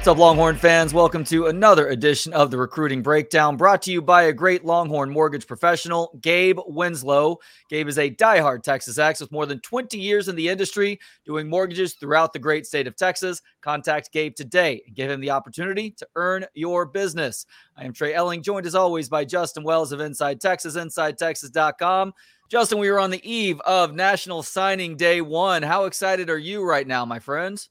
What's up, Longhorn fans? Welcome to another edition of the Recruiting Breakdown, brought to you by a great Longhorn mortgage professional, Gabe Winslow. Gabe is a diehard Texas Axe with more than 20 years in the industry, doing mortgages throughout the great state of Texas. Contact Gabe today and give him the opportunity to earn your business. I am Trey Elling, joined as always by Justin Wells of Inside Texas, InsideTexas.com. Justin, we are on the eve of National Signing Day 1. How excited are you right now, my friends?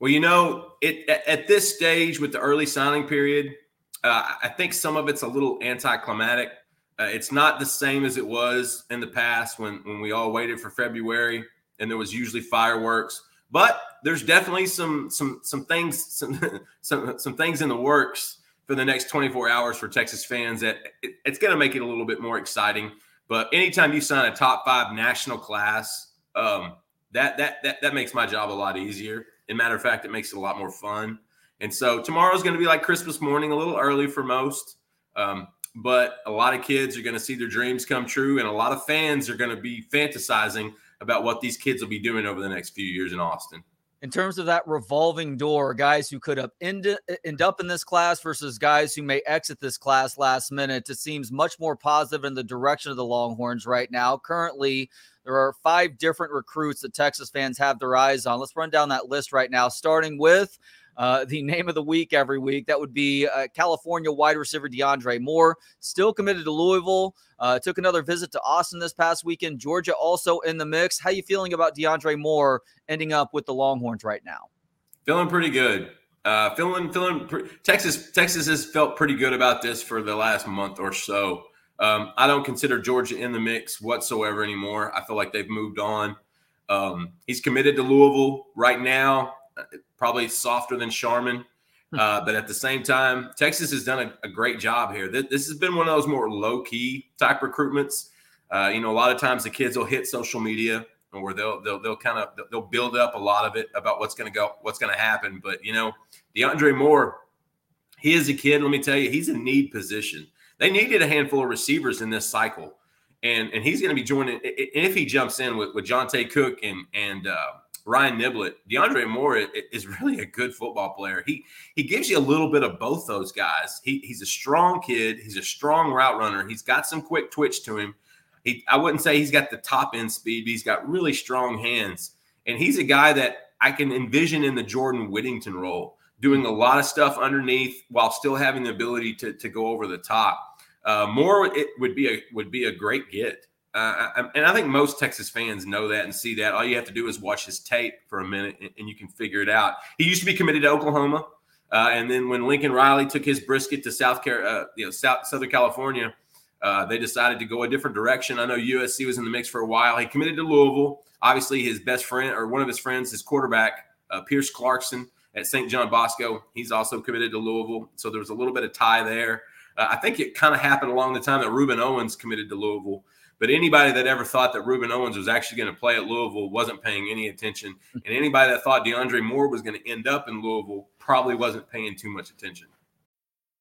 Well, you know, at this stage with the early signing period, I think some of it's a little anticlimactic. It's not the same as it was in the past when we all waited for February and there was usually fireworks. But there's definitely some things in the works for the next 24 hours for Texas fans that it's going to make it a little bit more exciting. But anytime you sign a top 5 national class, that makes my job a lot easier. As a matter of fact, it makes it a lot more fun. And so tomorrow's going to be like Christmas morning, a little early for most. But a lot of kids are going to see their dreams come true, and a lot of fans are going to be fantasizing about what these kids will be doing over the next few years in Austin. In terms of that revolving door, guys who could end up in this class versus guys who may exit this class last minute, it seems much more positive in the direction of the Longhorns right now. Currently, there are 5 different recruits that Texas fans have their eyes on. Let's run down that list right now, starting with the name of the week every week. That would be California wide receiver DeAndre Moore, still committed to Louisville. Took another visit to Austin this past weekend. Georgia also in the mix. How you feeling about DeAndre Moore ending up with the Longhorns right now? Feeling pretty good. Texas has felt pretty good about this for the last month or so. I don't consider Georgia in the mix whatsoever anymore. I feel like they've moved on. He's committed to Louisville right now. Probably softer than Charmin. But at the same time, Texas has done a great job here. This has been one of those more low-key type recruitments. You know, a lot of times the kids will hit social media, or they'll build up a lot of it about what's going to happen. But you know, DeAndre Moore, he is a kid. Let me tell you, he's a need position. They needed a handful of receivers in this cycle, and he's going to be joining. And if he jumps in with Jonte Cook and Ryan Niblett, DeAndre Moore is really a good football player. He gives you a little bit of both those guys. He's a strong kid. He's a strong route runner. He's got some quick twitch to him. I wouldn't say he's got the top end speed, but he's got really strong hands. And he's a guy that I can envision in the Jordan Whittington role, doing a lot of stuff underneath while still having the ability to go over the top. Moore, it would be a great get. And I think most Texas fans know that and see that. All you have to do is watch his tape for a minute, and you can figure it out. He used to be committed to Oklahoma, and then when Lincoln Riley took his brisket to Southern California, they decided to go a different direction. I know USC was in the mix for a while. He committed to Louisville. Obviously, his best friend, or one of his friends, his quarterback, Pierce Clarkson at St. John Bosco. He's also committed to Louisville, so there was a little bit of tie there. I think it kind of happened along the time that Ruben Owens committed to Louisville. But anybody that ever thought that Ruben Owens was actually going to play at Louisville wasn't paying any attention. And anybody that thought DeAndre Moore was going to end up in Louisville probably wasn't paying too much attention.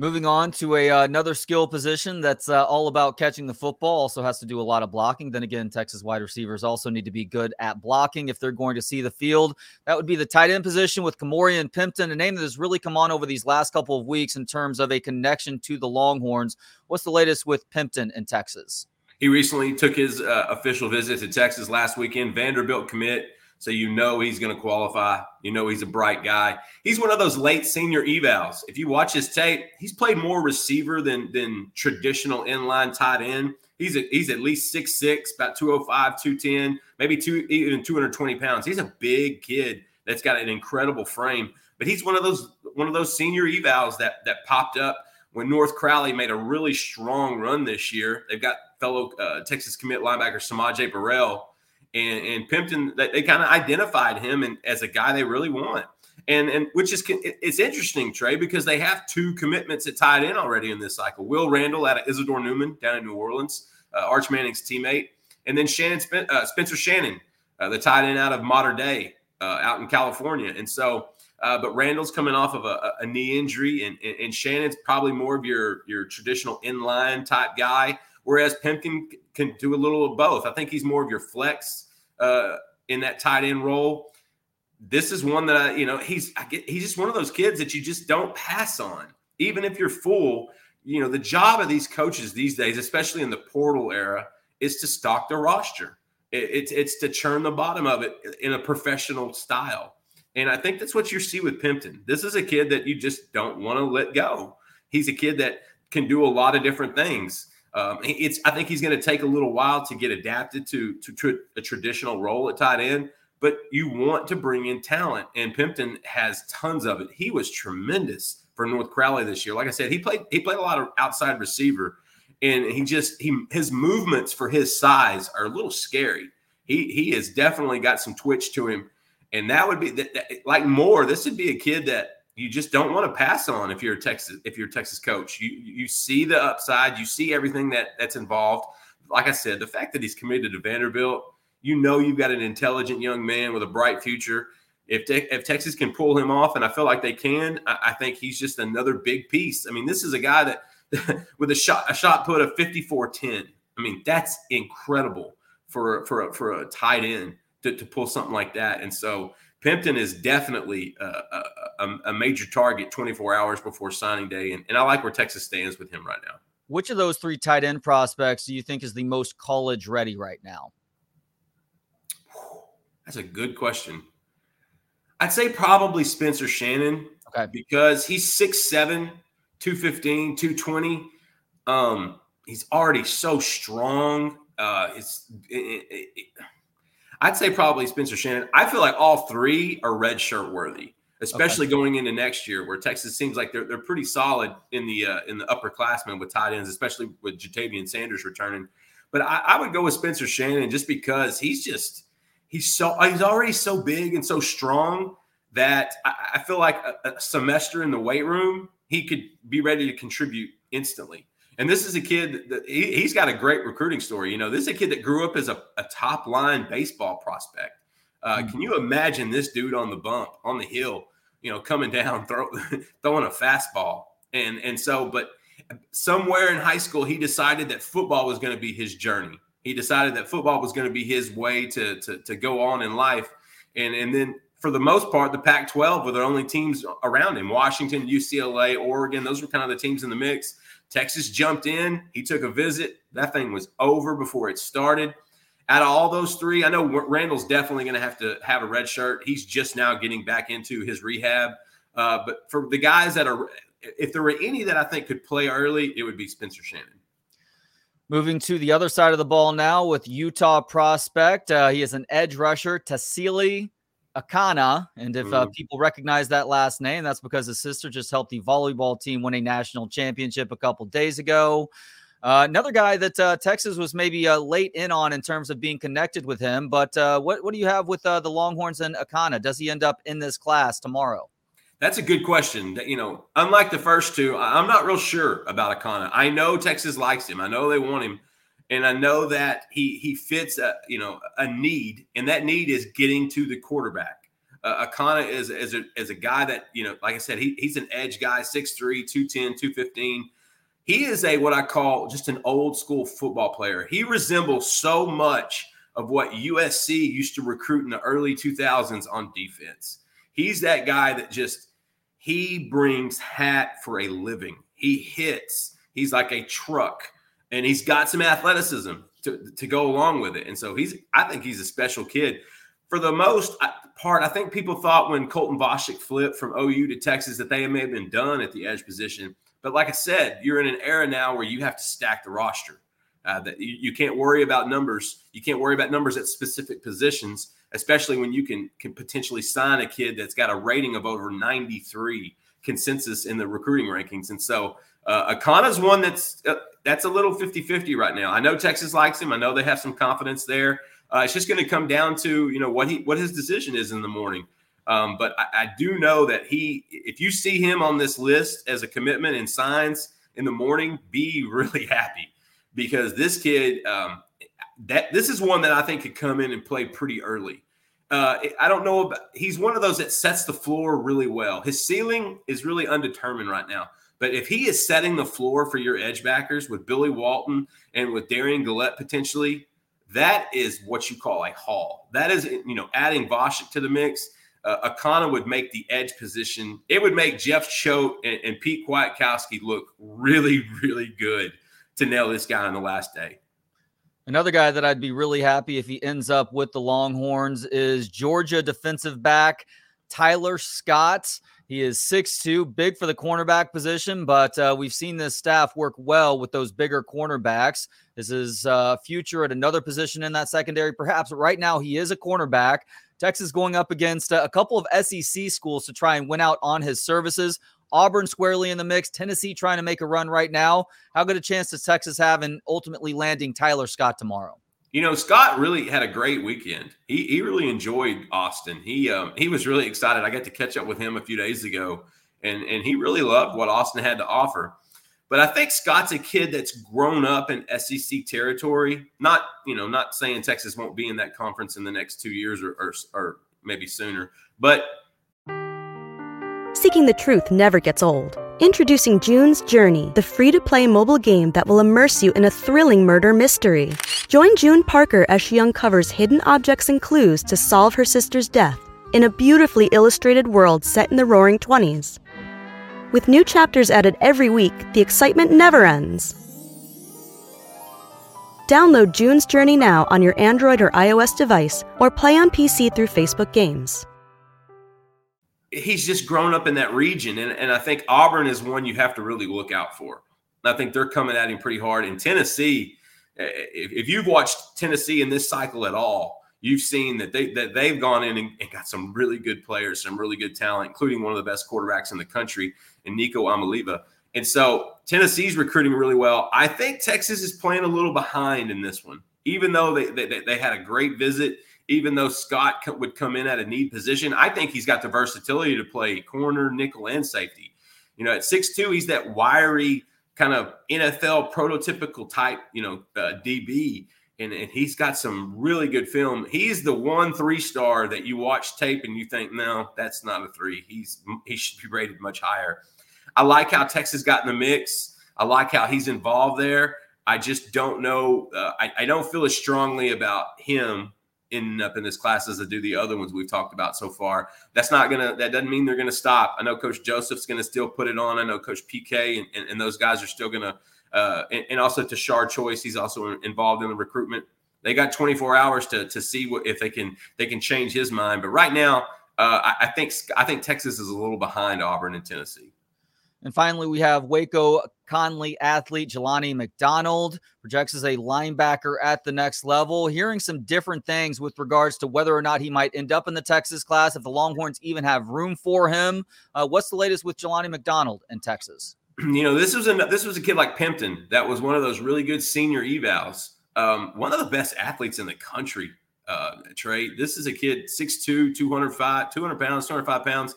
Moving on to another skill position that's all about catching the football, also has to do a lot of blocking. Then again, Texas wide receivers also need to be good at blocking if they're going to see the field. That would be the tight end position with Kamorian Pimpton, a name that has really come on over these last couple of weeks in terms of a connection to the Longhorns. What's the latest with Pimpton in Texas? He recently took his official visit to Texas last weekend, Vanderbilt commit. So you know he's going to qualify. You know he's a bright guy. He's one of those late senior evals. If you watch his tape, he's played more receiver than traditional inline tight end. He's at least 6'6", about 205, 210, maybe even 220 pounds. He's a big kid that's got an incredible frame. But he's one of those senior evals that popped up when North Crowley made a really strong run this year. They've got fellow Texas commit linebacker Samaje Burrell. And Pimpton, they kind of identified him as a guy they really want. And which is, it's interesting, Trey, because they have two commitments at tight end already in this cycle. Will Randall out of Isidore Newman down in New Orleans, Arch Manning's teammate. And then Spencer Shannon, the tight end out of Mater Dei out in California. And so, but Randall's coming off of a knee injury, and Shannon's probably more of your traditional inline type guy, whereas Pimpton can do a little of both. I think he's more of your flex in that tight end role. This is one that he's just one of those kids that you just don't pass on. Even if you're full, the job of these coaches these days, especially in the portal era, is to stock their roster. It's to churn the bottom of it in a professional style. And I think that's what you see with Pimpton. This is a kid that you just don't want to let go. He's a kid that can do a lot of different things. I think he's going to take a little while to get adapted to a traditional role at tight end. But you want to bring in talent, and Pimpton has tons of it. He was tremendous for North Crowley this year. Like I said, he played a lot of outside receiver, and his movements for his size are a little scary. He has definitely got some twitch to him, and that would be like Moore. This would be a kid that you just don't want to pass on if you're a Texas coach. You see the upside, you see everything that's involved. Like I said, the fact that he's committed to Vanderbilt. You've got an intelligent young man with a bright future. If Texas can pull him off, and I feel like they can, I think he's just another big piece. I mean, this is a guy that with a shot put of 54-10. I mean, that's incredible for a tight end to pull something like that. And so Pimpton is definitely a major target 24 hours before signing day. And I like where Texas stands with him right now. Which of those three tight end prospects do you think is the most college ready right now? That's a good question. I'd say probably Spencer Shannon, because he's 6'7", 215, 220. He's already so strong. I'd say probably Spencer Shannon. I feel like all three are redshirt worthy, especially going into next year, where Texas seems like they're pretty solid in the upperclassmen with tight ends, especially with Jatavian Sanders returning. But I would go with Spencer Shannon just because he's already so big and so strong that I feel like a semester in the weight room, he could be ready to contribute instantly. And this is a kid that he's got a great recruiting story. This is a kid that grew up as a top line baseball prospect. Can you imagine this dude on the bump, on the hill, coming down, throwing a fastball? But somewhere in high school, he decided that football was going to be his journey. He decided that football was going to be his way to go on in life. And then for the most part, the Pac-12 were the only teams around him. Washington, UCLA, Oregon, those were kind of the teams in the mix. Texas jumped in. He took a visit. That thing was over before it started. Out of all those three, I know Randall's definitely going to have a red shirt. He's just now getting back into his rehab. But for the guys if there were any that I think could play early, it would be Spencer Shannon. Moving to the other side of the ball now with Utah prospect. He is an edge rusher, Tassili Akana. And if people recognize that last name, that's because his sister just helped the volleyball team win a national championship a couple days ago. Another guy that Texas was maybe late in terms of being connected with him. But what do you have with the Longhorns and Akana? Does he end up in this class tomorrow? That's a good question. Unlike the first two, I'm not real sure about Akana. I know Texas likes him. I know they want him. And I know that he fits a need, and that need is getting to the quarterback. Akana is a guy that, like I said, he's an edge guy, 6'3", 210, 215. He is what I call just an old school football player. He resembles so much of what USC used to recruit in the early 2000s on defense. He's that guy that he brings hat for a living. He hits. He's like a truck, and he's got some athleticism to go along with it. And so I think he's a special kid. For the most part, I think people thought when Colton Vosik flipped from OU to Texas that they may have been done at the edge position. But like I said, you're in an era now where you have to stack the roster. That you can't worry about numbers. You can't worry about numbers at specific positions, especially when you can potentially sign a kid that's got a rating of over 93 consensus in the recruiting rankings. And so Akana's one that's a little 50-50 right now. I know Texas likes him. I know they have some confidence there. It's just going to come down to what his decision is in the morning. But I do know that if you see him on this list as a commitment and signs in the morning, be really happy, because this kid, this is one that I think could come in and play pretty early. I don't know about, he's one of those that sets the floor really well. His ceiling is really undetermined right now, but if he is setting the floor for your edge backers with Billy Walton and with Darian Gillette potentially, that is what you call a haul. That is, adding Vosik to the mix. Akana would make the edge position. It would make Jeff Choate and Pete Kwiatkowski look really, really good to nail this guy on the last day. Another guy that I'd be really happy if he ends up with the Longhorns is Georgia defensive back Tyler Scott. He is 6'2", big for the cornerback position, but we've seen this staff work well with those bigger cornerbacks. This is future at another position in that secondary, perhaps. Right now, he is a cornerback. Texas going up against a couple of SEC schools to try and win out on his services. Auburn squarely in the mix. Tennessee trying to make a run right now. How good a chance does Texas have in ultimately landing Tyler Scott tomorrow? Scott really had a great weekend. He really enjoyed Austin. He was really excited. I got to catch up with him a few days ago, and he really loved what Austin had to offer. But I think Scott's a kid that's grown up in SEC territory. Not saying Texas won't be in that conference in the next 2 years or maybe sooner. But seeking the truth never gets old. Introducing June's Journey, the free-to-play mobile game that will immerse you in a thrilling murder mystery. Join June Parker as she uncovers hidden objects and clues to solve her sister's death in a beautifully illustrated world set in the roaring 20s. With new chapters added every week, the excitement never ends. Download June's Journey now on your Android or iOS device, or play on PC through Facebook Games. He's just grown up in that region. And I think Auburn is one you have to really look out for. And I think they're coming at him pretty hard. And Tennessee, if you've watched Tennessee in this cycle at all, you've seen that they've gone in and got some really good players, some really good talent, including one of the best quarterbacks in the country in Nico Amaliva. And so Tennessee's recruiting really well. I think Texas is playing a little behind in this one, even though they had a great visit. Even though Scott would come in at a need position, I think he's got the versatility to play corner, nickel, and safety. At 6'2", he's that wiry kind of NFL prototypical type, DB, and he's got some really good film. He's the 1 3-star that you watch tape and you think, no, that's not a 3. He should be rated much higher. I like how Texas got in the mix. I like how he's involved there. I just don't know. I don't feel as strongly about him ending up in this class as I do the other ones we've talked about so far. That doesn't mean they're gonna stop. I know Coach Joseph's gonna still put it on. I know Coach PK and those guys are still gonna. And also Tashard Choice, he's also involved in the recruitment. They got 24 hours to see if they can change his mind. But right now, I think Texas is a little behind Auburn and Tennessee. And finally, we have Waco Conley athlete Jelani McDonald, projects as a linebacker at the next level. Hearing some different things with regards to whether or not he might end up in the Texas class, if the Longhorns even have room for him. What's the latest with Jelani McDonald in Texas? This was a kid like Pimpton that was one of those really good senior evals. One of the best athletes in the country, Trey. This is a kid, 6'2", 205 pounds.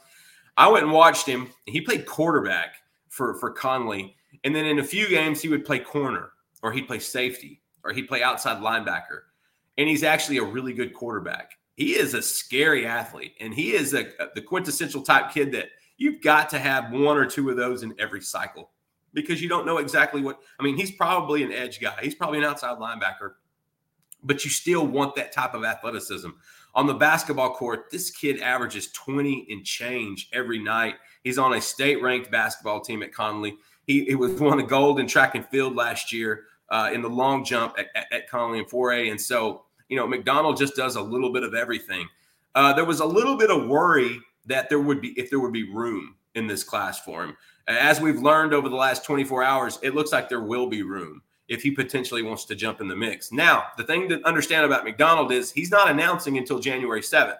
I went and watched him. He played quarterback for Conley. And then in a few games, he would play corner, or he'd play safety, or he'd play outside linebacker. And he's actually a really good quarterback. He is a scary athlete, and he is the quintessential type kid that you've got to have one or two of those in every cycle, because you don't know exactly what – I mean, he's probably an edge guy. He's probably an outside linebacker, but you still want that type of athleticism. On the basketball court, this kid averages 20 and change every night. He's on a state-ranked basketball team at Conley. He was won the gold in track and field last year in the long jump at Conley and 4A. And so, McDonald just does a little bit of everything. There was a little bit of worry that there would be room in this class for him. As we've learned over the last 24 hours, it looks like there will be room if he potentially wants to jump in the mix. Now, the thing to understand about McDonald is he's not announcing until January 7th.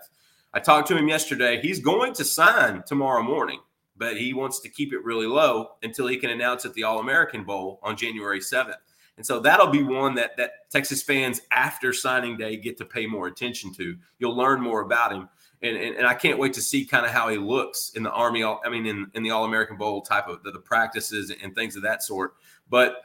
I talked to him yesterday. He's going to sign tomorrow morning, but he wants to keep it really low until he can announce at the All-American Bowl on January 7th. And so that'll be one that Texas fans after signing day get to pay more attention to. You'll learn more about him. And I can't wait to see kind of how he looks in the Army. I mean, in the All-American Bowl type of the practices and things of that sort. But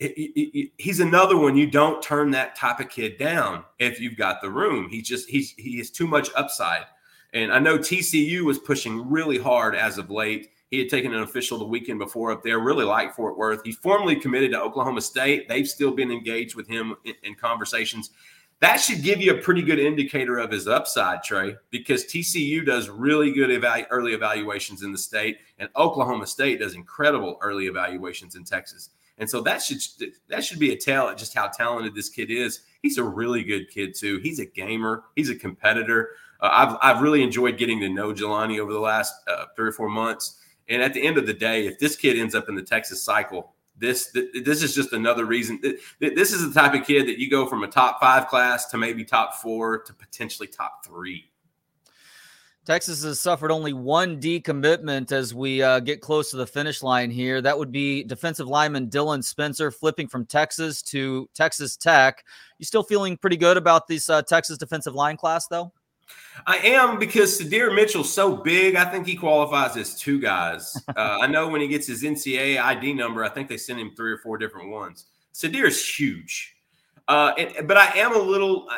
he's another one. You don't turn that type of kid down if you've got the room. He is too much upside. And I know TCU was pushing really hard as of late. He had taken an official the weekend before up there, really liked Fort Worth. He formally committed to Oklahoma State. They've still been engaged with him in conversations. That should give you a pretty good indicator of his upside, Trey, because TCU does really good early evaluations in the state, and Oklahoma State does incredible early evaluations in Texas. And so that should be a tell at just how talented this kid is. He's a really good kid, too. He's a gamer. He's a competitor. I've really enjoyed getting to know Jelani over the last 3 or 4 months. And at the end of the day, if this kid ends up in the Texas cycle, this is just another reason. This is the type of kid that you go from a top 5 class to maybe top 4 to potentially top 3. Texas has suffered only one decommitment as we get close to the finish line here. That would be defensive lineman Dylan Spencer flipping from Texas to Texas Tech. You still feeling pretty good about this Texas defensive line class, though? I am, because Sadir Mitchell's so big, I think he qualifies as 2 guys. I know when he gets his NCAA ID number, I think they send him 3 or 4 different ones. Sadir's huge. But I am a little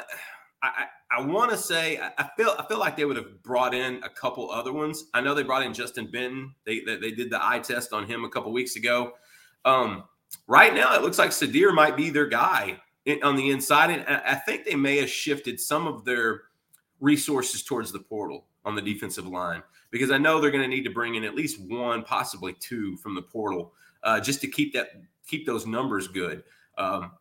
– I want to say I feel like they would have brought in a couple other ones. I know they brought in Justin Benton. They did the eye test on him a couple weeks ago. Right now it looks like Sadir might be their guy on the inside. And I think they may have shifted some of their – resources towards the portal on the defensive line, because I know they're going to need to bring in at least 1, possibly 2 from the portal just to keep those numbers good.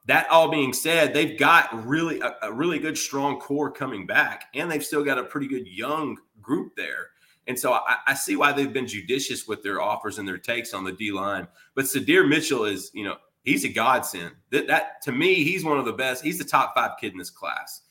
That all being said, they've got really a really good strong core coming back, and they've still got a pretty good young group there. And so I see why they've been judicious with their offers and their takes on the D line. But Sadir Mitchell is, he's a godsend. That to me, he's one of the best. He's the top 5 kid in this class.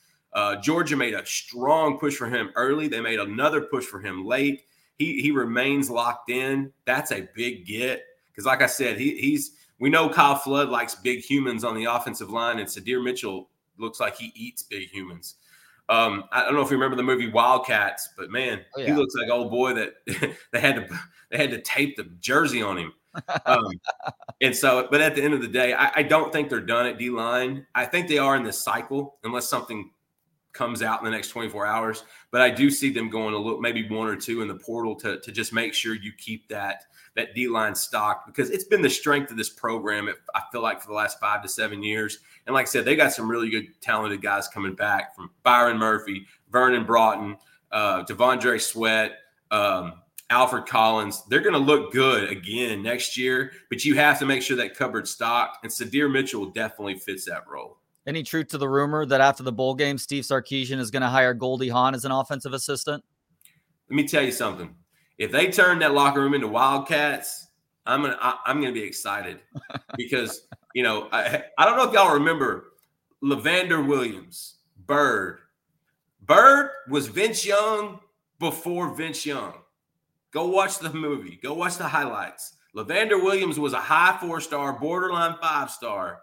Georgia made a strong push for him early. They made another push for him late. He remains locked in. That's a big get, because like I said, we know Kyle Flood likes big humans on the offensive line, and Sadir Mitchell looks like he eats big humans. I don't know if you remember the movie Wildcats, but man, oh, yeah. He looks like old boy that they had to tape the jersey on him. And so, but at the end of the day, I don't think they're done at D-line. I think they are in this cycle, unless something comes out in the next 24 hours. But I do see them going a little, maybe 1 or 2 in the portal to just make sure you keep that D-line stocked, because it's been the strength of this program, I feel like, for the last 5 to 7 years. And like I said, they got some really good, talented guys coming back, from Byron Murphy, Vernon Broughton, Devondre Sweat, Alfred Collins. They're going to look good again next year, but you have to make sure that cupboard's stocked, and Sadir Mitchell definitely fits that role. Any truth to the rumor that after the bowl game, Steve Sarkisian is going to hire Goldie Hawn as an offensive assistant? Let me tell you something. If they turn that locker room into Wildcats, I'm gonna be excited, because I don't know if y'all remember Levander Williams. Bird was Vince Young before Vince Young. Go watch the movie. Go watch the highlights. Levander Williams was a high 4-star, borderline 5-star.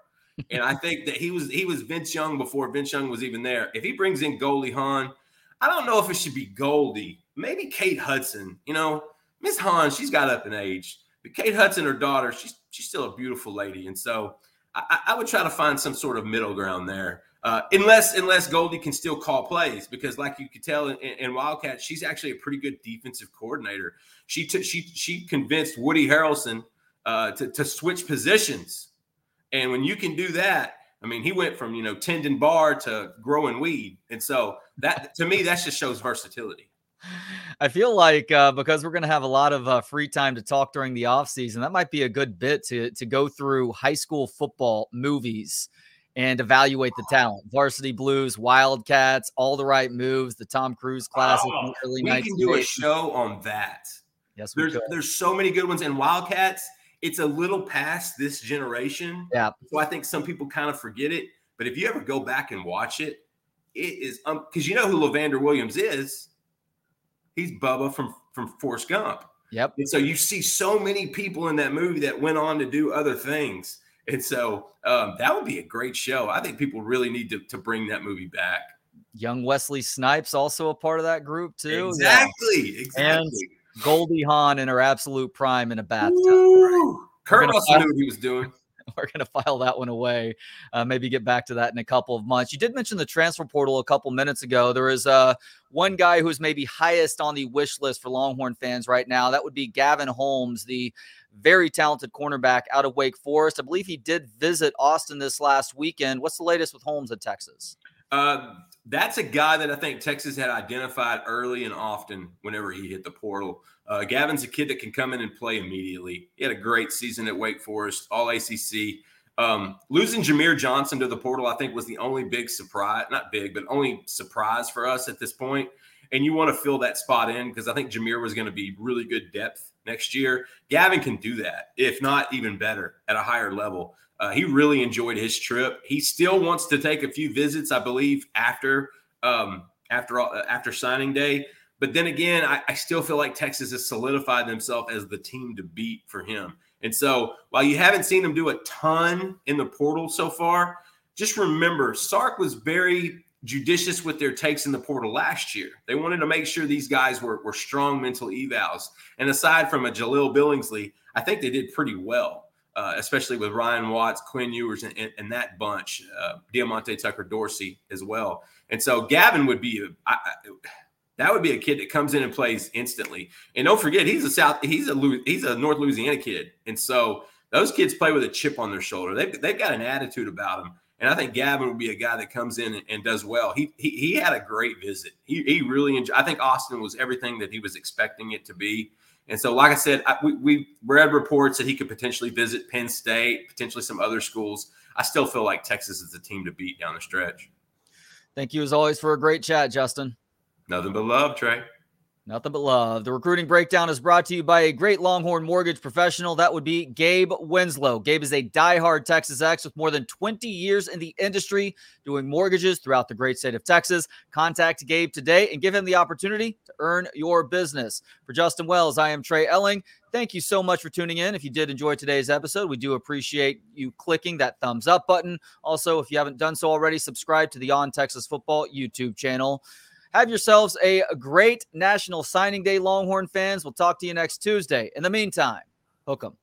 And I think that he was Vince Young before Vince Young was even there. If he brings in Goldie Hawn, I don't know if it should be Goldie. Maybe Kate Hudson. Miss Hawn, she's got up in age. But Kate Hudson, her daughter, she's still a beautiful lady. And so I would try to find some sort of middle ground there. Unless Goldie can still call plays, because like you could tell in Wildcats, she's actually a pretty good defensive coordinator. She convinced Woody Harrelson to switch positions. And when you can do that, I mean, he went from, tendon bar to growing weed. And so that, to me, that just shows versatility. I feel like because we're going to have a lot of free time to talk during the offseason, that might be a good bit to go through high school football movies and evaluate the talent. Varsity Blues, Wildcats, All the Right Moves, the Tom Cruise classic. Oh, early we can do a show on that. Yes, there's so many good ones in Wildcats. It's a little past this generation. Yeah. So I think some people kind of forget it. But if you ever go back and watch it, it is – because you know who Levander Williams is. He's Bubba from Forrest Gump. Yep. And so you see so many people in that movie that went on to do other things. And so that would be a great show. I think people really need to bring that movie back. Young Wesley Snipes also a part of that group too. Exactly, yeah. Exactly. And Goldie Hawn in her absolute prime in a bathtub. Right? Kurt also knew what he was doing. We're going to file that one away. Maybe get back to that in a couple of months. You did mention the transfer portal a couple minutes ago. There is one guy who's maybe highest on the wish list for Longhorn fans right now. That would be Gavin Holmes, the very talented cornerback out of Wake Forest. I believe he did visit Austin this last weekend. What's the latest with Holmes at Texas? That's a guy that I think Texas had identified early and often whenever he hit the portal. Gavin's a kid that can come in and play immediately. He had a great season at Wake Forest, all ACC. Losing Jameer Johnson to the portal, I think, was the only big surprise, not big, but only surprise for us at this point. And you want to fill that spot in because I think Jameer was going to be really good depth next year. Gavin can do that, if not even better, at a higher level. He really enjoyed his trip. He still wants to take a few visits, I believe, after signing day. But then again, I still feel like Texas has solidified themselves as the team to beat for him. And so while you haven't seen him do a ton in the portal so far, just remember Sark was very judicious with their takes in the portal last year. They wanted to make sure these guys were strong mental evals. And aside from a Jalil Billingsley, I think they did pretty well. Especially with Ryan Watts, Quinn Ewers, and that bunch, Diamante Tucker Dorsey as well. And so Gavin would be that would be a kid that comes in and plays instantly. And don't forget, he's a North Louisiana kid. And so those kids play with a chip on their shoulder. They've got an attitude about them. And I think Gavin would be a guy that comes in and does well. He had a great visit. He really enjoyed. I think Austin was everything that he was expecting it to be. And so, like I said, we read reports that he could potentially visit Penn State, potentially some other schools. I still feel like Texas is the team to beat down the stretch. Thank you, as always, for a great chat, Justin. Nothing but love, Trey. Nothing but love. The recruiting breakdown is brought to you by a great Longhorn mortgage professional. That would be Gabe Winslow. Gabe is a diehard Texas X with more than 20 years in the industry doing mortgages throughout the great state of Texas. Contact Gabe today and give him the opportunity to earn your business. For Justin Wells, I am Trey Elling. Thank you so much for tuning in. If you did enjoy today's episode, we do appreciate you clicking that thumbs up button. Also, if you haven't done so already, subscribe to the On Texas Football YouTube channel. Have yourselves a great National Signing Day, Longhorn fans. We'll talk to you next Tuesday. In the meantime, hook 'em.